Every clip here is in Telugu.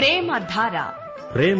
ప్రేమధార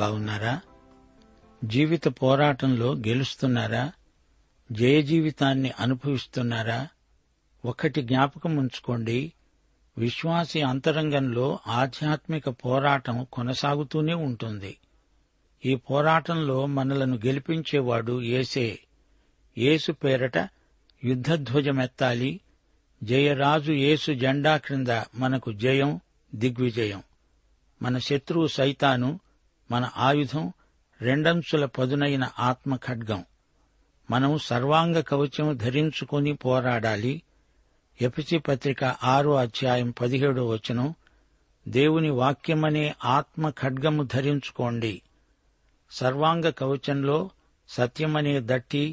బాగున్నారా? జీవిత పోరాటంలో గెలుస్తున్నారా? జయ జీవితాన్ని అనుభవిస్తున్నారా? ఒకటి జ్ఞాపకం ఉంచుకోండి, విశ్వాసి అంతరంగంలో ఆధ్యాత్మిక పోరాటం కొనసాగుతూనే ఉంటుంది. ఈ పోరాటంలో మనలను గెలిపించేవాడు యేసే. యేసు పేరట యుద్ధధ్వజమెత్తాలి. జయరాజు యేసు జెండా క్రింద మనకు జయం, దిగ్విజయం. మన శత్రువు సైతాను, మన ఆయుధం 2 పదునైన ఆత్మ ఖడ్గం. మనం సర్వాంగ కవచం ధరించుకుని పోరాడాలి. ఎఫెసీ పత్రిక 6:17 దేవుని వాక్యమనే ఆత్మ ఖడ్గము ధరించుకోండి. సర్వాంగ కవచంలో సత్యమనే దట్టి,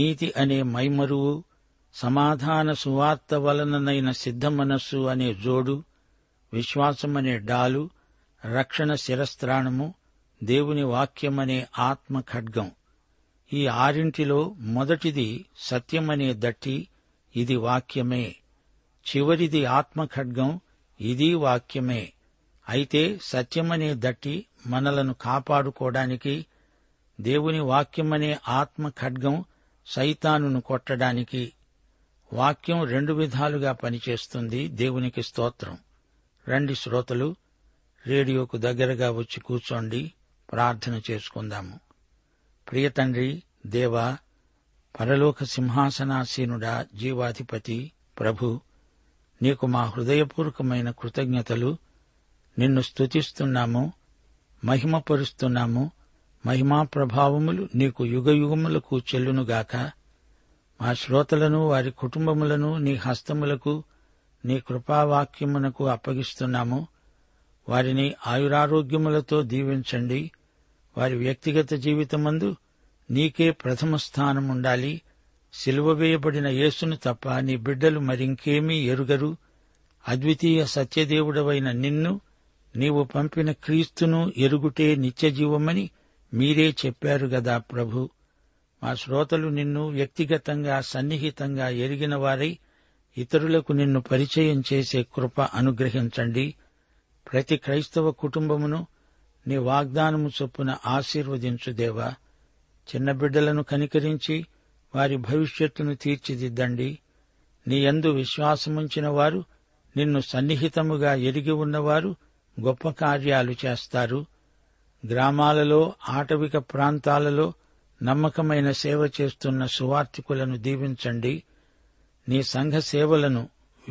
నీతి అనే మైమరువు, సమాధాన సువార్త వలననైన సిద్ధ మనస్సు అనే జోడు, విశ్వాసమనే డాలు, రక్షణ శిరస్త్రాణము, దేవుని వాక్యమనే ఆత్మ ఖడ్గం. ఈ 6 మొదటిది సత్యమనే దట్టి, ఇది వాక్యమే. చివరిది ఆత్మ ఖడ్గం, ఇది వాక్యమే. అయితే సత్యమనే దట్టి మనలను కాపాడుకోవడానికి, దేవుని వాక్యమనే ఆత్మ ఖడ్గం సైతానును కొట్టడానికి. వాక్యం 2 విధాలుగా పనిచేస్తుంది. దేవునికి స్తోత్రం. రండి శ్రోతలు, రేడియోకు దగ్గరగా వచ్చి కూర్చోండి. ప్రార్థన చేసుకుందాము. ప్రియతండ్రి దేవా, పరలోక సింహాసనాసీనుడా, జీవాధిపతి ప్రభు, నీకు మా హృదయపూర్వకమైన కృతజ్ఞతలు. నిన్ను స్తుతిస్తున్నాము, మహిమపరుస్తున్నాము. మహిమా ప్రభావములు నీకు యుగయుగములకు చెల్లునుగాక. మా శ్రోతలను, వారి కుటుంబములను నీ హస్తములకు, నీ కృపావాక్యమునకు అప్పగిస్తున్నాము. వారిని ఆయురారోగ్యములతో దీవించండి. వారి వ్యక్తిగత జీవితమందు నీకే ప్రథమ స్థానం ఉండాలి. సిలువ వేయబడిన యేసును తప్ప నీ బిడ్డలు మరింకేమీ ఎరుగరు. అద్వితీయ సత్యదేవుడవైన నిన్ను, నీవు పంపిన క్రీస్తును ఎరుగుటే నిత్యజీవమని మీరే చెప్పారు గదా ప్రభు. మా శ్రోతలు నిన్ను వ్యక్తిగతంగా, సన్నిహితంగా ఎరిగిన వారై ఇతరులకు నిన్ను పరిచయం చేసే కృప అనుగ్రహించండి. ప్రతి క్రైస్తవ కుటుంబమును నీ వాగ్దానము చొప్పున ఆశీర్వదించుదేవా. చిన్న బిడ్డలను కనికరించి వారి భవిష్యత్తును తీర్చిదిద్దండి. నీయందు విశ్వాసముంచిన వారు, నిన్ను సన్నిహితముగా ఎరిగి ఉన్నవారు గొప్ప కార్యాలు చేస్తారు. గ్రామాలలో, ఆటవిక ప్రాంతాలలో నమ్మకమైన సేవ చేస్తున్న సువార్థికులను దీవించండి. నీ సంఘ సేవలను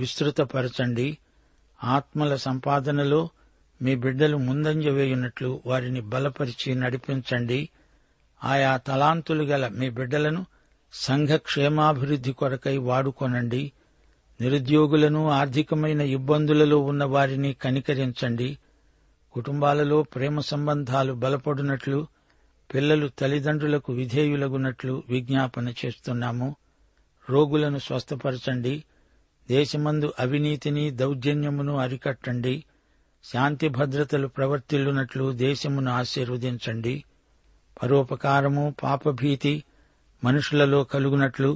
విస్తృతపరచండి. ఆత్మల సంపాదనలో మీ బిడ్డలు ముందంజ వేయునట్లు వారిని బలపరిచి నడిపించండి. ఆయా తలాంతులు గల మీ బిడ్డలను సంఘ క్షేమాభివృద్ధి కొరకై వాడుకొనండి. నిరుద్యోగులను, ఆర్థికమైన ఇబ్బందులలో ఉన్న వారిని కనికరించండి. కుటుంబాలలో ప్రేమ సంబంధాలు బలపడునట్లు, పిల్లలు తల్లిదండ్రులకు విధేయులగునట్లు విజ్ఞాపన చేస్తున్నాము. రోగులను స్వస్థపరచండి. దేశమందు అవినీతిని, దౌర్జన్యమును అరికట్టండి. శాంతి భద్రతలు ప్రవర్తిల్లునట్లు దేశమును ఆశీర్వదించండి. పరోపకారము, పాపభీతి మనుషులలో కలుగునట్లు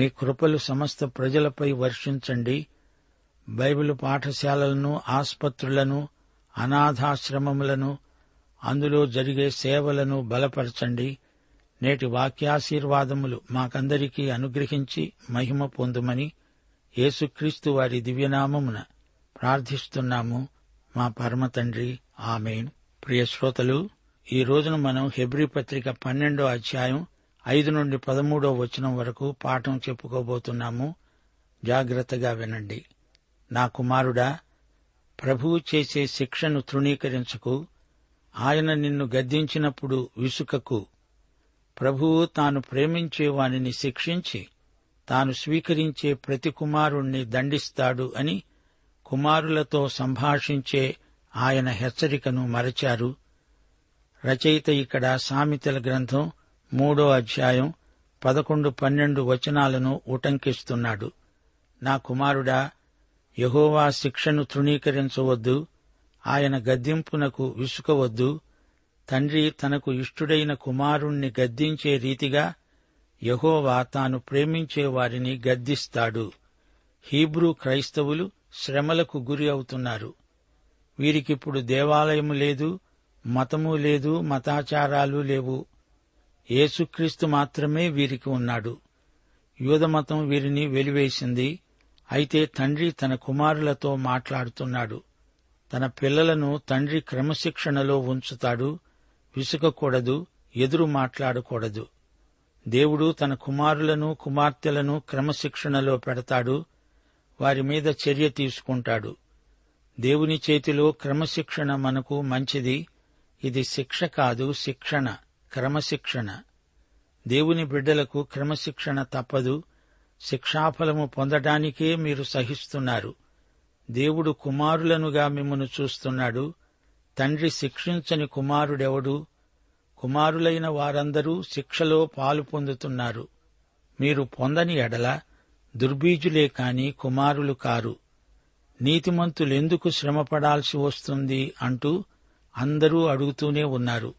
మీ కృపలు సమస్త ప్రజలపై వర్షించండి. బైబిలు పాఠశాలలను, ఆస్పత్రులను, అనాథాశ్రమములను, అందులో జరిగే సేవలను బలపరచండి. నేటి వాక్యాశీర్వాదములు మాకందరికీ అనుగ్రహించి మహిమ పొందుమని యేసుక్రీస్తు వారి దివ్యనామమున ప్రార్థిస్తున్నాము మా పరమ తండ్రి, ఆమేన్. ప్రియ శ్రోతలు, ఈ రోజున మనం హెబ్రీ పత్రిక 12వ అధ్యాయం 5 నుండి 13వ వచనం వరకు పాఠం చెప్పుకోబోతున్నాము. జాగ్రత్తగా వినండి. నా కుమారుడా, ప్రభువు చేసే శిక్షను తృణీకరించకు. ఆయన నిన్ను గద్దించినప్పుడు విసుకకు. ప్రభువు తాను ప్రేమించే వానిని శిక్షించి తాను స్వీకరించే ప్రతి కుమారుణ్ణి దండిస్తాడు అని కుమారులతో సంభాషించే ఆయన హెచ్చరికను మరచారు. రచయిత ఇక్కడ సామెతల గ్రంథం 3వ అధ్యాయం 11-12 వచనాలను ఉటంకిస్తున్నాడు. నా కుమారుడా, యెహోవా శిక్షను తృణీకరించవద్దు, ఆయన గద్దింపునకు విసుకవద్దు. తండ్రి తనకు ఇష్టుడైన కుమారుణ్ణి గద్దించే రీతిగా యెహోవా తాను ప్రేమించే వారిని గద్దిస్తాడు. హీబ్రూ క్రైస్తవులు శ్రమలకు గురి అవుతున్నారు. వీరికిప్పుడు దేవాలయము లేదు, మతము లేదు, మతాచారాలు లేవు. యేసుక్రీస్తు మాత్రమే వీరికి ఉన్నాడు. యూదమతం వీరిని వెలివేసింది. అయితే తండ్రి తన కుమారులతో మాట్లాడుతున్నాడు. తన పిల్లలను తండ్రి క్రమశిక్షణలో ఉంచుతాడు. విసుకకూడదు, ఎదురు మాట్లాడకూడదు. దేవుడు తన కుమారులను కుమార్తెలను క్రమశిక్షణలో పెడతాడు. వారి మీద చర్య తీసుకుంటాడు. దేవుని చేతిలో క్రమశిక్షణ మనకు మంచిది. ఇది శిక్ష కాదు, శిక్షణ, క్రమశిక్షణ. దేవుని బిడ్డలకు క్రమశిక్షణ తప్పదు. శిక్షాఫలము పొందడానికే మీరు సహిస్తున్నారు. దేవుడు కుమారులనుగా మిమ్మను చూస్తున్నాడు. తండ్రి శిక్షించని కుమారుడెవడు? కుమారులైన వారందరూ శిక్షలో పాలు పొందుతున్నారు. మీరు పొందని ఎడల దుర్బీజులే కాని కుమారులు కారు. నీతిమంతులెందుకు శ్రమపడాల్సి వస్తుంది అంటూ అందరూ అడుగుతూనే ఉన్నారు.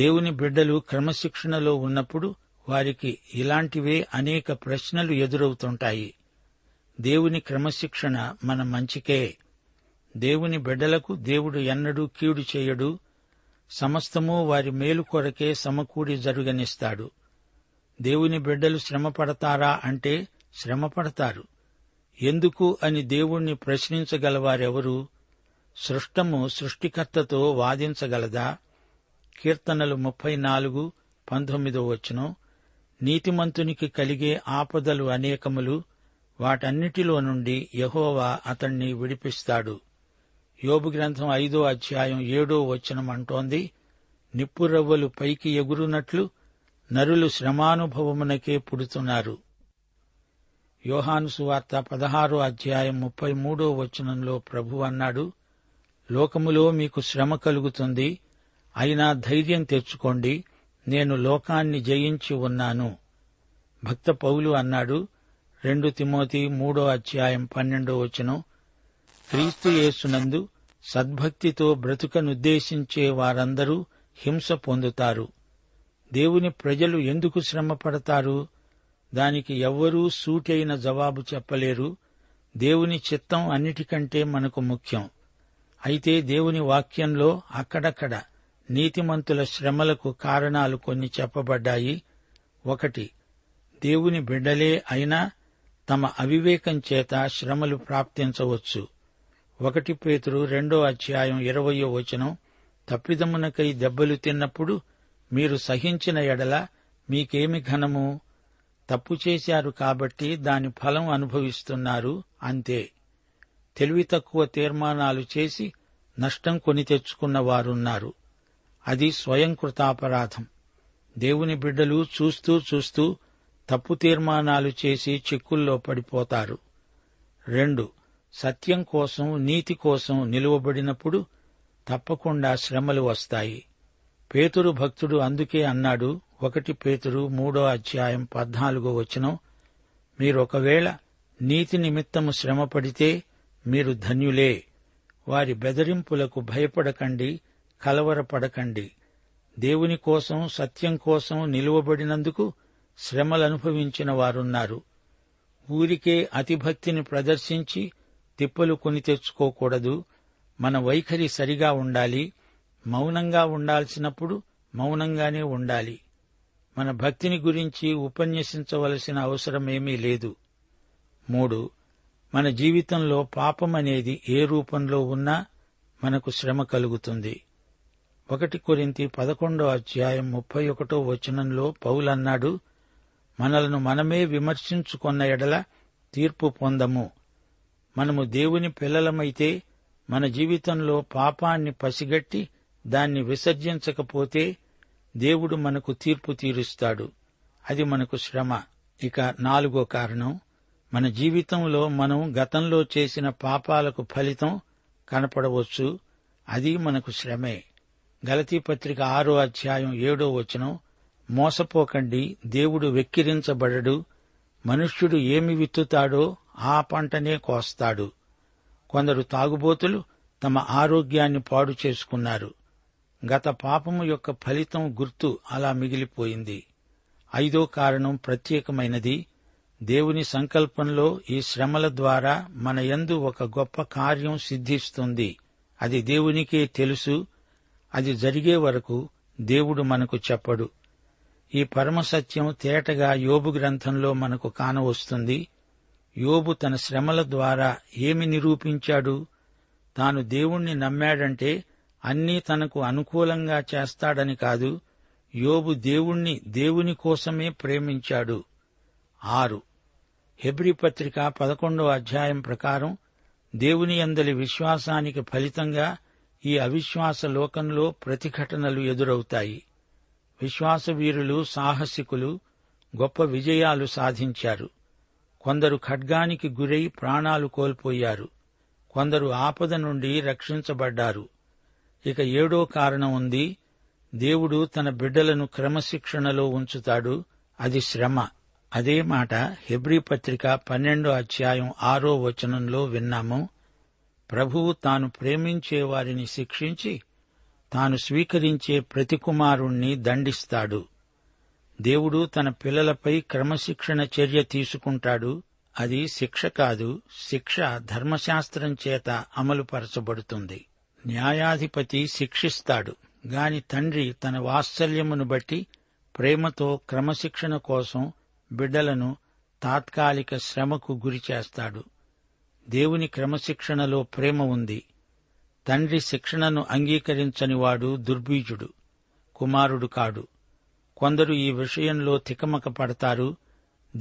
దేవుని బిడ్డలు క్రమశిక్షణలో ఉన్నప్పుడు వారికి ఇలాంటివే అనేక ప్రశ్నలు ఎదురవుతుంటాయి. దేవుని క్రమశిక్షణ మన మంచికే. దేవుని బిడ్డలకు దేవుడు ఎన్నడూ కీడు చేయడు. సమస్తము వారి మేలు కొరకే సమకూడి జరుగనిస్తాడు. దేవుని బిడ్డలు శ్రమపడతారా అంటే శ్రమపడతారు. ఎందుకు అని దేవుణ్ణి ప్రశ్నించగలవారెవరు? సృష్టము సృష్టికర్తతో వాదించగలదా? కీర్తనలు 34:19. నీతిమంతునికి కలిగే ఆపదలు అనేకములు, వాటన్నిటిలో నుండి యెహోవా అతణ్ణి విడిపిస్తాడు. యోబు గ్రంథం 5వ అధ్యాయం 7వ వచనం అంటోంది, నిప్పురవ్వలు పైకి ఎగురునట్లు నరులు శ్రమానుభవమునకే పుడుతున్నారు. యోహాను సువార్త 16వ అధ్యాయం 33వ వచనంలో ప్రభు అన్నాడు, లోకములో మీకు శ్రమ కలుగుతుంది, అయినా ధైర్యం తెచ్చుకోండి, నేను లోకాన్ని జయించి ఉన్నాను. భక్త పౌలు అన్నాడు, 2 తిమోతి 3వ అధ్యాయం 12వ వచనం, క్రీస్తు యేసునందు సద్భక్తితో బ్రతుకనుద్దేశించే వారందరూ హింస పొందుతారు. దేవుని ప్రజలు ఎందుకు శ్రమ పడతారు? దానికి ఎవ్వరూ సూటైన జవాబు చెప్పలేరు. దేవుని చిత్తం అన్నిటికంటే మనకు ముఖ్యం. అయితే దేవుని వాక్యంలో అక్కడక్కడ నీతిమంతుల శ్రమలకు కారణాలు కొన్ని చెప్పబడ్డాయి. 1, దేవుని బిడ్డలే అయినా తమ అవివేకం చేత శ్రమలు ప్రాప్తించవచ్చు. 1 పేతురు 2వ అధ్యాయం 20వ వచనం, తప్పిదమునకై దెబ్బలు తిన్నప్పుడు మీరు సహించిన ఎడల మీకేమి ఘనము? తప్పు చేశారు కాబట్టి దాని ఫలం అనుభవిస్తున్నారు, అంతే. తెలివి తక్కువ తీర్మానాలు చేసి నష్టం కొని తెచ్చుకున్న వారున్నారు. అది స్వయం కృతాపరాధం. దేవుని బిడ్డలు చూస్తూ చూస్తూ తప్పు తీర్మానాలు చేసి చిక్కుల్లో పడిపోతారు. 2, సత్యం కోసం నీతి కోసం నిలువబడినప్పుడు తప్పకుండా శ్రమలు వస్తాయి. పేతురు భక్తుడు అందుకే అన్నాడు, 1 పేతురు 3వ అధ్యాయం 14వ వచనం, మీరొకవేళ నీతి నిమిత్తము శ్రమ పడితే మీరు ధన్యులే. వారి బెదిరింపులకు భయపడకండి, కలవరపడకండి. దేవుని కోసం సత్యం కోసం నిలువబడినందుకు శ్రమలనుభవించిన వారున్నారు. ఊరికే అతిభక్తిని ప్రదర్శించి తిప్పలు కొని తెచ్చుకోకూడదు. మన వైఖరి సరిగా ఉండాలి. మౌనంగా ఉండాల్సినప్పుడు మౌనంగానే ఉండాలి. మన భక్తిని గురించి ఉపన్యసించవలసిన అవసరమేమీ లేదు. 3, మన జీవితంలో పాపం అనేది ఏ రూపంలో ఉన్నా మనకు శ్రమ కలుగుతుంది. 1 కొరింథీ 11:31 పౌలన్నాడు, మనలను మనమే విమర్శించుకున్న ఎడల తీర్పు పొందము. మనము దేవుని పిల్లలమైతే మన జీవితంలో పాపాన్ని పసిగట్టి దాన్ని విసర్జించకపోతే దేవుడు మనకు తీర్పు తీరుస్తాడు. అది మనకు శ్రమ. ఇక 4వ కారణం, మన జీవితంలో మనం గతంలో చేసిన పాపాలకు ఫలితం కనపడవచ్చు. అది మనకు శ్రమే. 6వ అధ్యాయం 7వ వచనం, మోసపోకండి, దేవుడు వెక్కిరించబడడు, మనుష్యుడు ఏమి విత్తుతాడో ఆ పంటనే కోస్తాడు. కొందరు తాగుబోతులు తమ ఆరోగ్యాన్ని పాడు చేసుకున్నారు. గత పాపము యొక్క ఫలితం గుర్తు అలా మిగిలిపోయింది. 5వ కారణం ప్రత్యేకమైనది. దేవుని సంకల్పంలో ఈ శ్రమల ద్వారా మన యందు ఒక గొప్ప కార్యం సిద్ధిస్తుంది. అది దేవునికే తెలుసు. అది జరిగే వరకు దేవుడు మనకు చెప్పడు. ఈ పరమసత్యం తేటగా యోబు గ్రంథంలో మనకు కానవస్తుంది. యోబు తన శ్రమల ద్వారా ఏమి నిరూపించాడు? తాను దేవుణ్ణి నమ్మాడంటే అన్నీ తనకు అనుకూలంగా చేస్తాడని కాదు. యోబు దేవుణ్ణి దేవుని కోసమే ప్రేమించాడు. 6. హెబ్రీ పత్రిక 11వ అధ్యాయం ప్రకారం దేవుని యందలి విశ్వాసానికి ఫలితంగా ఈ అవిశ్వాస లోకంలో ప్రతిఘటనలు ఎదురవుతాయి. విశ్వాసవీరులు సాహసికులు గొప్ప విజయాలు సాధించారు. కొందరు ఖడ్గానికి గురై ప్రాణాలు కోల్పోయారు. కొందరు ఆపద నుండి రక్షించబడ్డారు. ఇక 7వ కారణం ఉంది. దేవుడు తన బిడ్డలను క్రమశిక్షణలో ఉంచుతాడు. అది శ్రమ. అదే మాట హెబ్రీ పత్రిక 12వ అధ్యాయం 6వ వచనంలో విన్నాము. ప్రభువు తాను ప్రేమించే వారిని శిక్షించి తాను స్వీకరించే ప్రతి కుమారుణ్ణి దండిస్తాడు. దేవుడు తన పిల్లలపై క్రమశిక్షణ చర్య తీసుకుంటాడు. అది శిక్ష కాదు. శిక్ష ధర్మశాస్త్రం చేత అమలుపరచబడుతుంది. న్యాయాధిపతి శిక్షిస్తాడు గాని తండ్రి తన వాత్సల్యమును బట్టి ప్రేమతో క్రమశిక్షణ కోసం బిడ్డలను తాత్కాలిక శ్రమకు గురిచేస్తాడు. దేవుని క్రమశిక్షణలో ప్రేమ ఉంది. తండ్రి శిక్షణను అంగీకరించనివాడు దుర్బీజుడు, కుమారుడు కాడు. కొందరు ఈ విషయంలో తికమక పడతారు.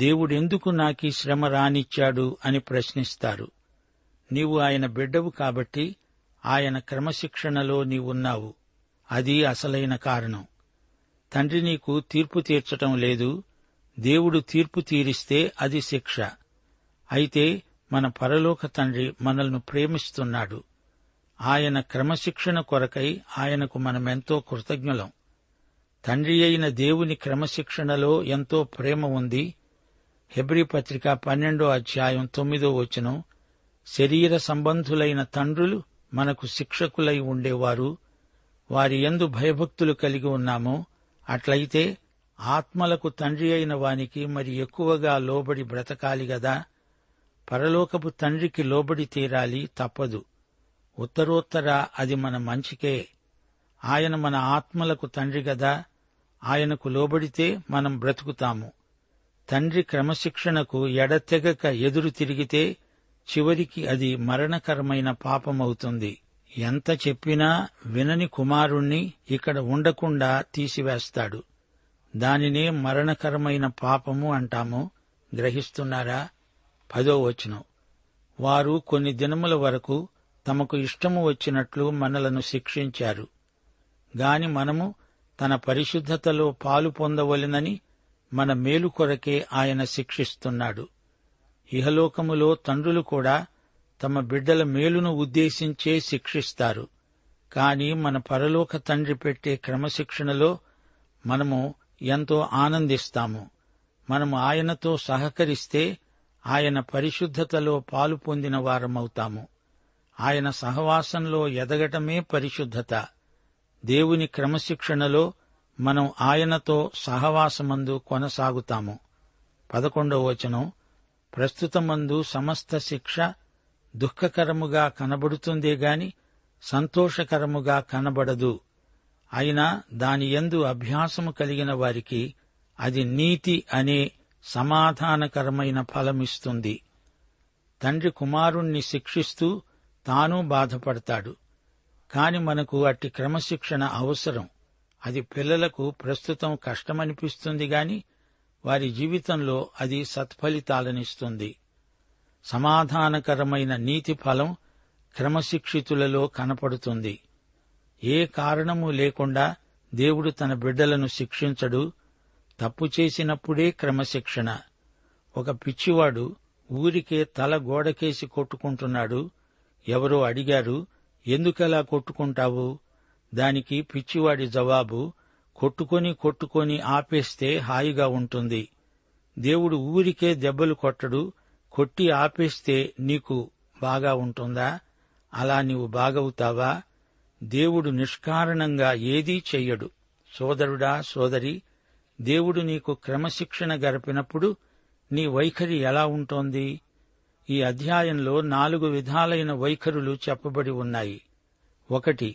దేవుడెందుకు నాకీ శ్రమ రానిచ్చాడు అని ప్రశ్నిస్తారు. నీవు ఆయన బిడ్డవు కాబట్టి ఆయన క్రమశిక్షణలో నీవున్నావు. అది అసలైన కారణం. తండ్రి నీకు తీర్పు తీర్చటం లేదు. దేవుడు తీర్పు తీరిస్తే అది శిక్ష. అయితే మన పరలోక తండ్రి మనల్ని ప్రేమిస్తున్నాడు. ఆయన క్రమశిక్షణ కొరకై ఆయనకు మనమెంతో కృతజ్ఞులం. తండ్రి అయిన దేవుని క్రమశిక్షణలో ఎంతో ప్రేమ ఉంది. హెబ్రీ పత్రిక 12వ అధ్యాయం 9వ వచనం, శరీర సంబంధులైన తండ్రులు మనకు శిక్షకులై ఉండేవారు. వారి యందు భయభక్తులు కలిగి ఉన్నాము. అట్లయితే ఆత్మలకు తండ్రి అయిన వానికి మరి ఎక్కువగా లోబడి బ్రతకాలి గదా. పరలోకపు తండ్రికి లోబడి తీరాలి, తప్పదు. ఉత్తరోత్తరా అది మన మంచికే. ఆయన మన ఆత్మలకు తండ్రి గదా. ఆయనకు లోబడితే మనం బ్రతుకుతాము. తండ్రి క్రమశిక్షణకు ఎడతెగక ఎదురు తిరిగితే చివరికి అది మరణకరమైన పాపమవుతుంది. ఎంత చెప్పినా వినని కుమారుణ్ణి ఇక్కడ ఉండకుండా తీసివేస్తాడు. దానినే మరణకరమైన పాపము అంటాము. గ్రహిస్తున్నారా? 10వ వచనం, వారు కొన్ని దినముల వరకు తమకు ఇష్టము వచ్చినట్లు మనలను శిక్షించారు. గాని మనము తన పరిశుద్ధతలో పాలు పొందవలెనని మన మేలు కొరకే ఆయన శిక్షిస్తున్నాడు. ఇహలోకములో తండ్రులు కూడా తమ బిడ్డల మేలును ఉద్దేశించే శిక్షిస్తారు. కాని మన పరలోక తండ్రి పెట్టే క్రమశిక్షణలో మనము ఎంతో ఆనందిస్తాము. మనము ఆయనతో సహకరిస్తే ఆయన పరిశుద్ధతలో పాలు పొందిన వారమవుతాము. ఆయన సహవాసంలో ఎదగటమే పరిశుద్ధత. దేవుని క్రమశిక్షణలో మనం ఆయనతో సహవాసమందు కొనసాగుతాము. 11వ వచనం, ప్రస్తుతమందు సమస్త శిక్ష దుఃఖకరముగా కనబడుతుందే గాని సంతోషకరముగా కనబడదు. అయినా దానియందు అభ్యాసము కలిగిన వారికి అది నీతి అనే సమాధానకరమైన ఫలమిస్తుంది. తండ్రి కుమారుణ్ణి శిక్షిస్తూ తాను బాధపడతాడు. కాని మనకు అట్టి క్రమశిక్షణ అవసరం. అది పిల్లలకు ప్రస్తుతం కష్టమనిపిస్తుంది గాని వారి జీవితంలో అది సత్ఫలితాలనిస్తుంది. సమాధానకరమైన నీతి ఫలం క్రమశిక్షితులలో కనపడుతుంది. ఏ కారణము లేకుండా దేవుడు తన బిడ్డలను శిక్షించడు. తప్పు చేసినప్పుడే క్రమశిక్షణ. ఒక పిచ్చివాడు ఊరికే తల గోడకేసి కొట్టుకుంటున్నాడు. ఎవరో అడిగారు, ఎందుకలా కొట్టుకుంటావు? దానికి పిచ్చివాడి జవాబు, కొట్టుకొని కొట్టుకొని ఆపేస్తే హాయిగా ఉంటుంది. దేవుడు ఊరికే దెబ్బలు కొట్టడు. కొట్టి ఆపేస్తే నీకు బాగా ఉంటుందా? అలా నీవు బాగవుతావా? దేవుడు నిష్కారణంగా ఏదీ చెయ్యడు. సోదరుడా, సోదరి, దేవుడు నీకు క్రమశిక్షణ గరిపినప్పుడు నీ వైఖరి ఎలా ఉంటోంది? ఈ అధ్యాయంలో 4 విధాలైన వైఖరులు చెప్పబడి ఉన్నాయి. 1,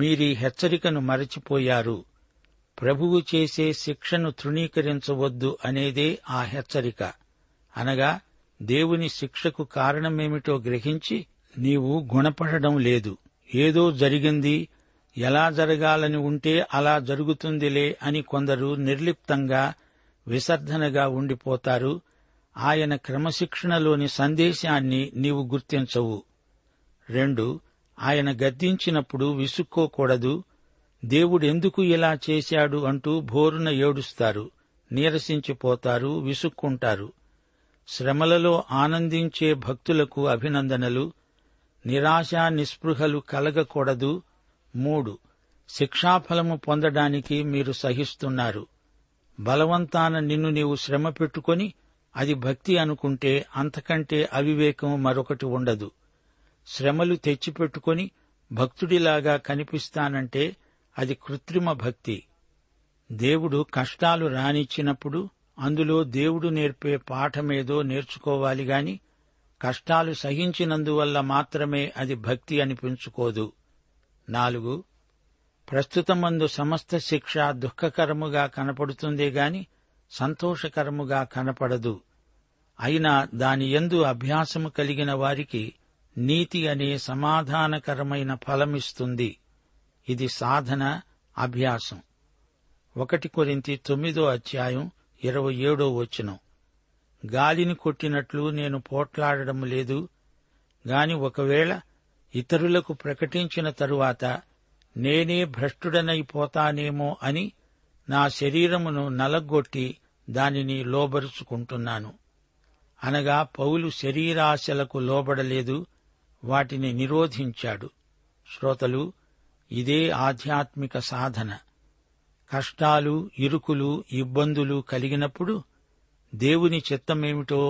మీరీ హెచ్చరికను మరచిపోయారు. ప్రభువు చేసే శిక్షను తృణీకరించవద్దు అనేదే ఆ హెచ్చరిక. అనగా దేవుని శిక్షకు కారణమేమిటో గ్రహించి నీవు గుణపడడం లేదు. ఏదో జరిగింది, ఎలా జరగాలని ఉంటే అలా జరుగుతుందిలే అని కొందరు నిర్లిప్తంగా విసర్ధనగా ఉండిపోతారు. ఆయన క్రమశిక్షణలోని సందేశాన్ని నీవు గుర్తించవు. 2, ఆయన గద్దించినప్పుడు విసుక్కోకూడదు. దేవుడెందుకు ఇలా చేశాడు అంటూ భోరున ఏడుస్తారు, నీరసించిపోతారు, విసుక్కుంటారు. శ్రమలలో ఆనందించే భక్తులకు అభినందనలు. నిరాశ, నిస్పృహలు కలగకూడదు. 3, శిక్షాఫలము పొందడానికి మీరు సహిస్తున్నారు. బలవంతాన నిన్ను నీవు శ్రమ పెట్టుకొని అది భక్తి అనుకుంటే అంతకంటే అవివేకం మరొకటి ఉండదు. శ్రమలు తెచ్చిపెట్టుకొని భక్తుడిలాగా కనిపిస్తానంటే అది కృత్రిమ భక్తి. దేవుడు కష్టాలు రానిచ్చినప్పుడు అందులో దేవుడు నేర్పే పాఠమేదో నేర్చుకోవాలి గాని కష్టాలు సహించినందువల్ల మాత్రమే అది భక్తి అనిపించుకోదు. 4, ప్రస్తుతమందు సమస్త శిక్ష దుఃఖకరముగా కనపడుతుందే గాని సంతోషకరముగా కనపడదు. అయినా దానియందు అభ్యాసము కలిగిన వారికి నీతి అనే సమాధానకరమైన ఫలమిస్తుంది. ఇది సాధన, అభ్యాసం. 1 కొరింథీ 9:27 గాలిని కొట్టినట్లు నేను పోట్లాడడం లేదు. గాని ఒకవేళ ఇతరులకు ప్రకటించిన తరువాత నేనే భ్రష్టుడనైపోతానేమో అని నా శరీరమును నలగొట్టి దానిని లోబరుచుకుంటున్నాను. అనగా పౌలు శరీరాశలకు లోబడలేదు, వాటిని నిరోధించాడు. శ్రోతలు, ఇదే ఆధ్యాత్మిక సాధన. కష్టాలు, ఇరుకులు, ఇబ్బందులు కలిగినప్పుడు దేవుని చిత్తమేమిటో,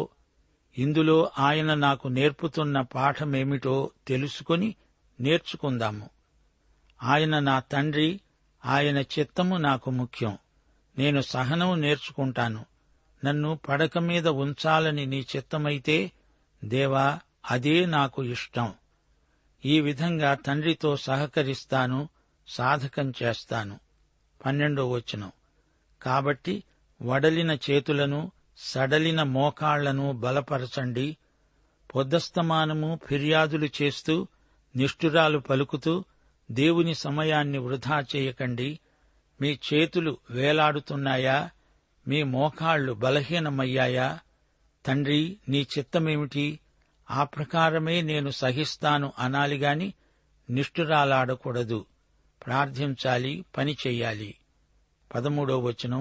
ఇందులో ఆయన నాకు నేర్పుతున్న పాఠమేమిటో తెలుసుకొని నేర్చుకుందాము. ఆయన నా తండ్రి, ఆయన చిత్తము నాకు ముఖ్యం. నేను సహనం నేర్చుకుంటాను. నన్ను పడక మీద ఉంచాలని నీ చిత్తమైతే దేవా, అదే నాకు ఇష్టం. ఈ విధంగా తండ్రితో సహకరిస్తాను, సాధకం చేస్తాను. 12 కాబట్టి వడలిన చేతులను, సడలిన మోకాళ్లను బలపరచండి. పొద్దస్తమానము ఫిర్యాదులు చేస్తూ, నిష్ఠురాలు పలుకుతూ దేవుని సమయాన్ని వృధా చేయకండి. మీ చేతులు వేలాడుతున్నాయా? మీ మోకాళ్లు బలహీనమయ్యాయా? తండ్రి, నీ చిత్తమేమిటి? ఆ ప్రకారమే నేను సహిస్తాను అనాలిగాని నిష్ఠురాలాడకూడదు. ప్రార్థించాలి, పనిచెయ్యాలి. 13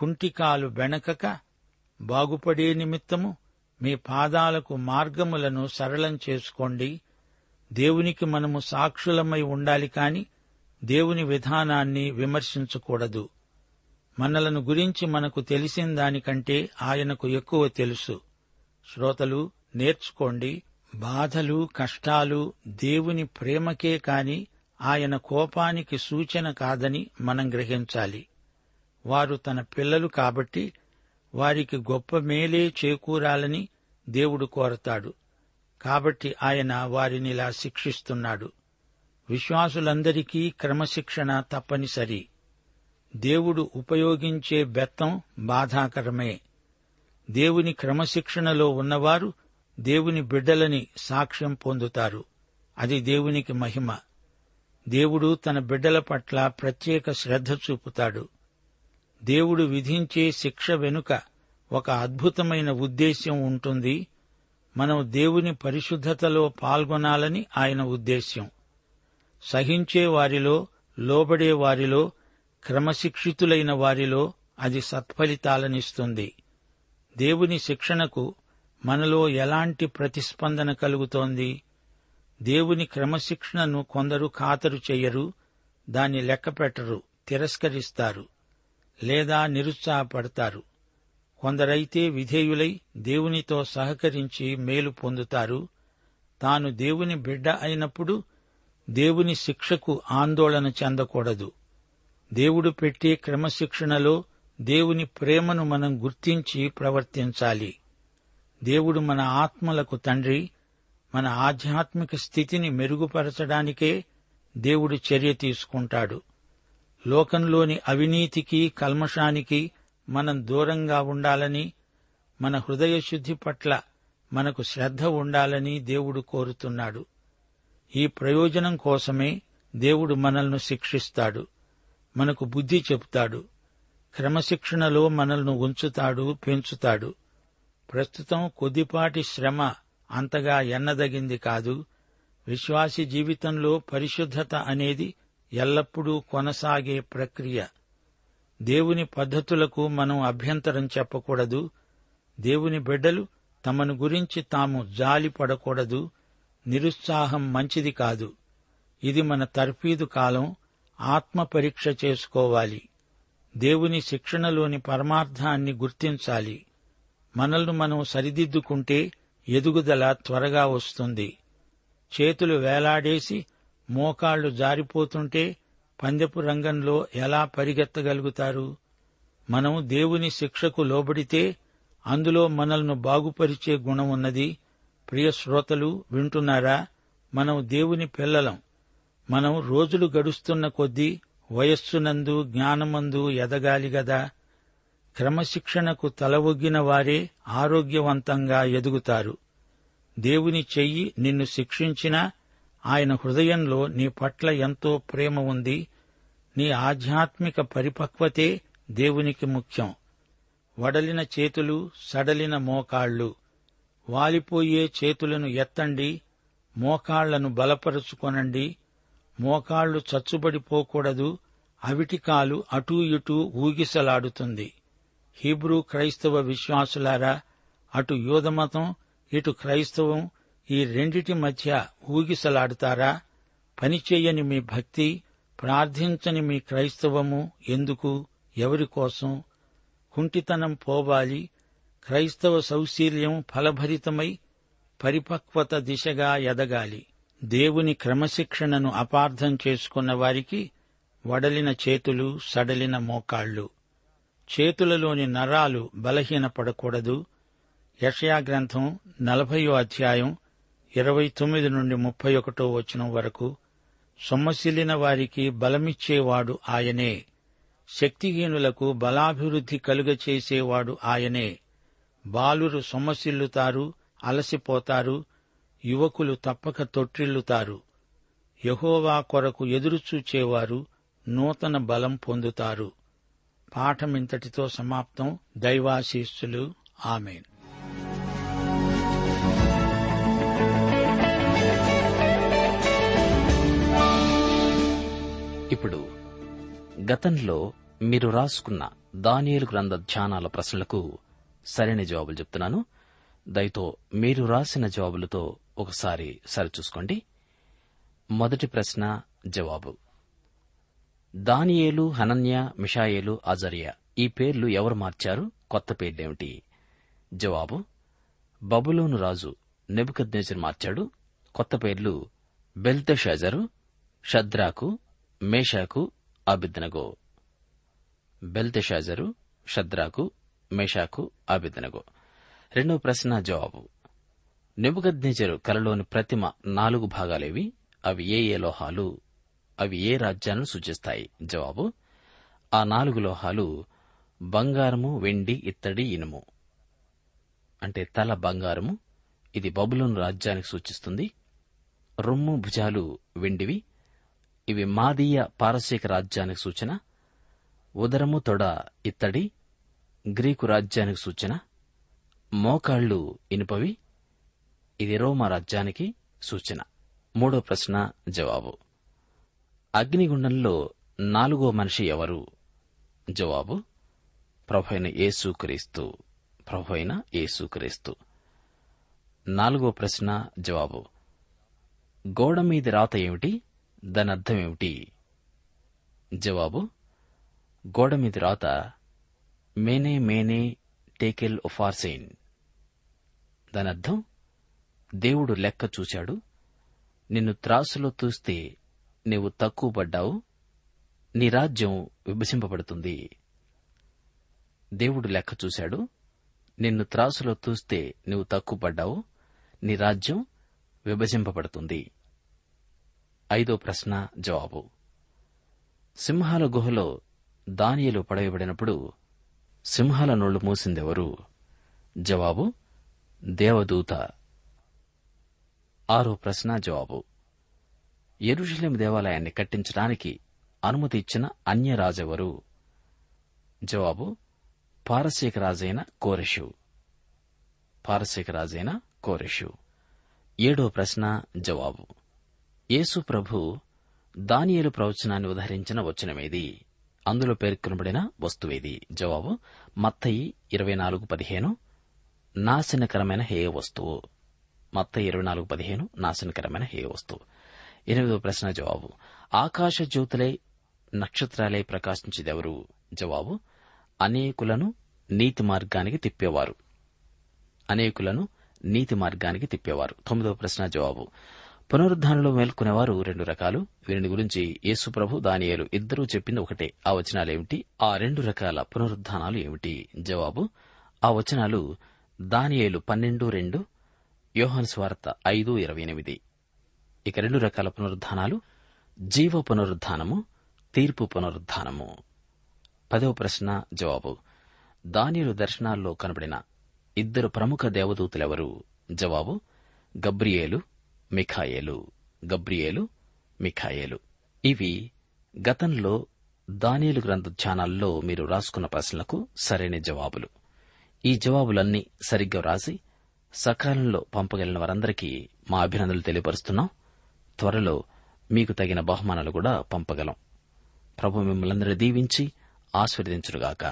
కుంటికాలు బెణకక బాగుపడే నిమిత్తము మీ పాదాలకు మార్గములను సరళం చేసుకోండి. దేవునికి మనము సాక్షులమై ఉండాలి కాని దేవుని విధానాన్ని విమర్శించకూడదు. మనలను గురించి మనకు తెలిసిన దానికంటే ఆయనకు ఎక్కువ తెలుసు. శ్రోతలు, నేర్చుకోండి. బాధలు, కష్టాలు దేవుని ప్రేమకే కాని ఆయన కోపానికి సూచన కాదని మనం గ్రహించాలి. వారు తన పిల్లలు కాబట్టి వారికి గొప్ప మేలే చేకూరాలని దేవుడు కోరతాడు. కాబట్టి ఆయన వారినిలా శిక్షిస్తున్నాడు. విశ్వాసులందరికీ క్రమశిక్షణ తప్పనిసరి. దేవుడు ఉపయోగించే బెత్తం బాధాకరమే. దేవుని క్రమశిక్షణలో ఉన్నవారు దేవుని బిడ్డలని సాక్ష్యం పొందుతారు. అది దేవునికి మహిమ. దేవుడు తన బిడ్డల పట్ల ప్రత్యేక శ్రద్ధ చూపుతాడు. దేవుడు విధించే శిక్ష వెనుక ఒక అద్భుతమైన ఉద్దేశ్యం ఉంటుంది. మనం దేవుని పరిశుద్ధతలో పాల్గొనాలని ఆయన ఉద్దేశ్యం. సహించే వారిలో, లోబడే వారిలో, క్రమశిక్షితులైన వారిలో అది సత్ఫలితాలనిస్తుంది. దేవుని శిక్షణకు మనలో ఎలాంటి ప్రతిస్పందన కలుగుతోంది? దేవుని క్రమశిక్షణను కొందరు ఖాతరు చెయ్యరు, దాన్ని లెక్కపెట్టరు, తిరస్కరిస్తారు, లేదా నిరుత్సాహపడతారు. కొందరైతే విధేయులై దేవునితో సహకరించి మేలు పొందుతారు. తాను దేవుని బిడ్డ అయినప్పుడు దేవుని శిక్షకు ఆందోళన చెందకూడదు. దేవుడు పెట్టే క్రమశిక్షణలో దేవుని ప్రేమను మనం గుర్తించి ప్రవర్తించాలి. దేవుడు మన ఆత్మలకు తండ్రి. మన ఆధ్యాత్మిక స్థితిని మెరుగుపరచడానికే దేవుడు చర్య తీసుకుంటాడు. లోకంలోని అవినీతికి, కల్మషానికి మనం దూరంగా ఉండాలని, మన హృదయశుద్ధి పట్ల మనకు శ్రద్ధ ఉండాలని దేవుడు కోరుతున్నాడు. ఈ ప్రయోజనం కోసమే దేవుడు మనల్ని శిక్షిస్తాడు, మనకు బుద్ధి చెబుతాడు, క్రమశిక్షణలో మనల్ని ఉంచుతాడు, పెంచుతాడు. ప్రస్తుతం కొద్దిపాటి శ్రమ అంతగా ఎన్నదగింది కాదు. విశ్వాసి జీవితంలో పరిశుద్ధత అనేది ఎల్లప్పుడూ కొనసాగే ప్రక్రియ. దేవుని పద్ధతులకు మనం అభ్యంతరం చెప్పకూడదు. దేవుని బిడ్డలు తమను గురించి తాము జాలిపడకూడదు. నిరుత్సాహం మంచిది కాదు. ఇది మన తర్ఫీదు కాలం. ఆత్మ పరీక్ష చేసుకోవాలి. దేవుని శిక్షణలోని పరమార్థాన్ని గుర్తించాలి. మనల్ని మనం సరిదిద్దుకుంటే ఎదుగుదల త్వరగా వస్తుంది. చేతులు వేలాడేసి మోకాళ్లు జారిపోతుంటే పందెపు రంగంలో ఎలా పరిగెత్తగలుగుతారు? మనం దేవుని శిక్షకు లోబడితే అందులో మనల్ని బాగుపరిచే గుణం ఉన్నది. ప్రియ శ్రోతలు, వింటున్నారా? మనం దేవుని పిల్లలం. మనం రోజులు గడుస్తున్న కొద్దీ వయస్సునందు, జ్ఞానమందు ఎదగాలి గదా. క్రమశిక్షణకు తలవొగ్గిన వారే ఆరోగ్యవంతంగా ఎదుగుతారు. దేవుని చెయ్యి నిన్ను శిక్షించినా ఆయన హృదయంలో నీ పట్ల ఎంతో ప్రేమ ఉంది. నీ ఆధ్యాత్మిక పరిపక్వతే దేవునికి ముఖ్యం. వడలిన చేతులు, సడలిన మోకాళ్లు, వాలిపోయే చేతులను ఎత్తండి, మోకాళ్లను బలపరుచుకొనండి. మోకాళ్లు చచ్చుబడిపోకూడదు. అవిటికాలు అటూ ఇటూ ఊగిసలాడుతుంది. హీబ్రూ క్రైస్తవ విశ్వాసులారా, అటు యూదమతం, ఇటు క్రైస్తవం, ఈ రెండిటి మధ్య ఊగిసలాడతారా? పనిచేయని మీ భక్తి, ప్రార్థించని మీ క్రైస్తవము ఎందుకు? ఎవరికోసం? కుంటితనం పోవాలి. క్రైస్తవ సౌశీల్యం ఫలభరితమై పరిపక్వత దిశగా ఎదగాలి. దేవుని క్రమశిక్షణను అపార్థం చేసుకున్న వారికి వడలిన చేతులు, సడలిన మోకాళ్లు, చేతులలోని నరాలు బలహీనపడకూడదు. యెషయా గ్రంథం 40వ అధ్యాయం 29 నుండి 31వ వచనం వరకు. సొమ్మసిల్లిన వారికి బలమిచ్చేవాడు ఆయనే, శక్తిహీనులకు బలాభివృద్ధి కలుగచేసేవాడు ఆయనే. బాలురు సొమ్మసిల్లుతారు, అలసిపోతారు, యువకులు తప్పక తొట్టిల్లుతారు. యెహోవా కొరకు ఎదురుచూచేవారు నూతన బలం పొందుతారు. పాఠం ఇంతటితో సమాప్తం. దైవాశీస్సులు. ఆమేన్. ఇప్పుడు గతంలో మీరు రాసుకున్న దానియేలు గ్రంథ ధ్యానాల ప్రశ్నలకు సరైన జవాబులు చెప్తున్నాను. దయతో మీరు రాసిన జవాబులతో ఒకసారి సరిచూసుకోండి. మొదటి ప్రశ్న జవాబు: దానియేలు, హనన్యా, మిషాయేలు, అజర్యా ఈ పేర్లు ఎవరు మార్చారు? కొత్త పేర్లేమిటి? జవాబు: బబులోను రాజు నెబుకద్నెజర్ మార్చాడు. కొత్త పేర్లు బెల్తెషాజరు, షద్రాకు, మేషాకు, అబేద్నెగో. బెల్తెషాజరు, షద్రాకు, మేషాకు, అబేద్నెగో. రెండవ ప్రశ్న జవాబు: నెబుకద్నెజరు కలలోని ప్రతిమ 4 భాగాలేవి? అవి ఏ లోహాలు? అవి ఏ రాజ్యాలను సూచిస్తాయి? జవాబు: ఆ 4 లోహాలు బంగారము, వెండి, ఇత్తడి, ఇనుము. అంటే తల బంగారము, ఇది బబులోను రాజ్యానికి సూచిస్తుంది. రొమ్ము భుజాలు వెండివి. ఇవి మాదీయ పారసీక రాజ్యానికి సూచన. ఉదరము తొడ ఇత్తడి, గ్రీకు రాజ్యానికి సూచన. మోకాళ్లు ఇనుపవి. ఇది రోమా రాజ్యానికి సూచన. మూడో ప్రశ్న జవాబు: అగ్నిగుండంలో నాలుగో మనిషి ఎవరు? జవాబు: ప్రభువైన యేసుక్రీస్తు. నాలుగో ప్రశ్న జవాబు: గోడ మీది రాత ఏమిటి? దానర్థమేమిటి? జవాబు: గోడ మీది రాత మేనే మేనే టేకెల్ ఒఫార్సైన్. దానర్థం దేవుడు లెక్క చూశాడు. నిన్ను త్రాసులో తూస్తే నీవు తక్కువ పడ్డావు, నీ రాజ్యం విభజింపబడుతుంది. దేవుడు లెక్క చూశాడు. నిన్ను త్రాసులో తూస్తే నీవు తక్కువ పడ్డావు, నీ రాజ్యం విభజింపబడుతుంది. ఐదో ప్రశ్న జవాబు: సింహాల గుహలో దానియేలు పడవేయబడినప్పుడు సింహాల నోళ్లు మూసిందెవరు? జవాబు: దేవదూత. ఆరో ప్రశ్న జవాబు: యెరూషలేము దేవాలయాన్ని కట్టించడానికి అనుమతి ఇచ్చిన అన్యరాజెవరు? జవాబు: పారసీక రాజైన కోరెషు. ఏడో ప్రశ్న జవాబు: యేసు ప్రభు దానియేలు ప్రవచనాన్ని ఉదహరించిన వచనమేది? అందులో పేర్కొనబడిన వస్తువేది? జవాబు: మత్తయి 24:15 నాశనకరమైన హేయ వస్తువు. ఎనిమిదో ప్రశ్న జవాబు: ఆకాశ జ్యోతులై నక్షత్రాలై ప్రకాశించేదెవరు? జవాబు: అనేకులను నీతి మార్గానికి తిప్పేవారు. తొమ్మిదో ప్రశ్న జవాబు: పునరుద్ధానంలో మేల్కొనేవారు రెండు రకాలు. వీరిని గురించి యేసుప్రభు, దానియేలు ఇద్దరూ చెప్పింది ఒకటే. ఆ వచనాలేమిటి? ఆ రెండు రకాల పునరుద్ధానాలు ఏమిటి? జవాబు: ఆ వచనాలు దానియేలు 12:2, యోహానుస్వార్త 5:28. ఇక రెండు రకాల పునరుద్ధానాలు: జీవ పునరుద్ధానము, తీర్పు పునరుద్ధానము. పదవ ప్రశ్న జవాబు: దానియేలు దర్శనాల్లో కనబడిన ఇద్దరు ప్రముఖ దేవదూతలెవరు? జవాబు: గబ్రియేలు మిఖాయేలు. ఇవి గతంలో దానియేలు గ్రంథ ధ్యానాల్లో మీరు రాసుకున్న ప్రశ్నలకు సరైన జవాబులు. ఈ జవాబులన్నీ సరిగ్గా రాసి సకాలంలో పంపగలిగిన వారందరికీ మా అభినందనలు తెలియపరుస్తున్నాం. త్వరలో మీకు తగిన బహుమానాలు కూడా పంపగలం. ప్రభు మిమ్మల్ని దీవించి ఆశీర్వదించుగాక.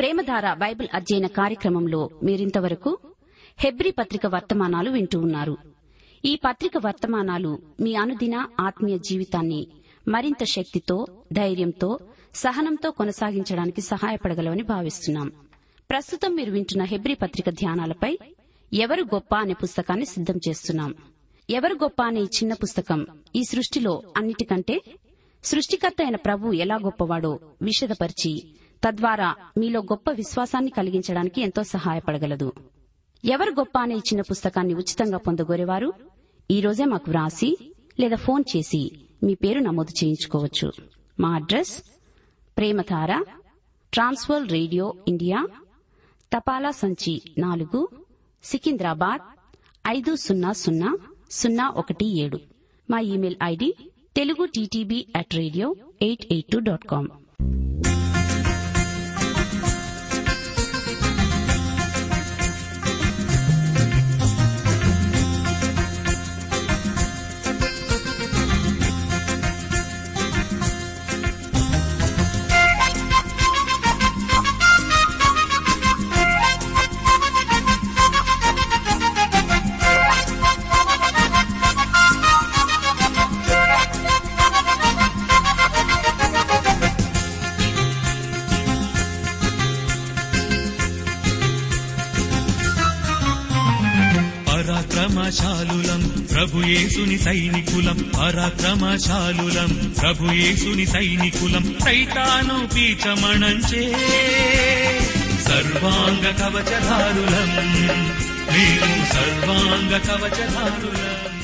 ప్రేమధార బైబిల్ అధ్యయన కార్యక్రమంలో మీరింతవరకు హెబ్రీ పత్రిక వర్తమానాలు వింటూ ఉన్నారు. ఈ పత్రిక వర్తమానాలు మీ అనుదిన ఆత్మీయ జీవితాన్ని మరింత శక్తితో, ధైర్యంతో, సహనంతో కొనసాగించడానికి సహాయపడగలవని భావిస్తున్నాం. ప్రస్తుతం మీరు వింటున్న హెబ్రీ పత్రిక ధ్యానాలపై ఎవరు గొప్ప అనే పుస్తకాన్ని సిద్ధం చేస్తున్నాం. ఎవరు గొప్ప అనే ఈ చిన్న పుస్తకం ఈ సృష్టిలో అన్నిటికంటే సృష్టికర్త అయిన ప్రభు ఎలా గొప్పవాడో విశదపరిచి, తద్వారా మీలో గొప్ప విశ్వాసాన్ని కలిగించడానికి ఎంతో సహాయపడగలదు. ఎవరు గొప్ప అనే ఈ చిన్న పుస్తకాన్ని ఉచితంగా పొందగోరేవారు ఈ రోజే మాకు వ్రాసి లేదా ఫోన్ చేసి మీ పేరు నమోదు చేయించుకోవచ్చు. మా address: Prematara, Trans World Radio India, తపాలా సంచి 4, సికింద్రాబాద్ 500017. మా ఇమెయిల్ ఐడి telugu@radio882.com. పరాక్రమశాలులం ప్రభుయేసుని సైనికులం సైతాను పీచమణంచే సర్వాంగ కవచధారులం.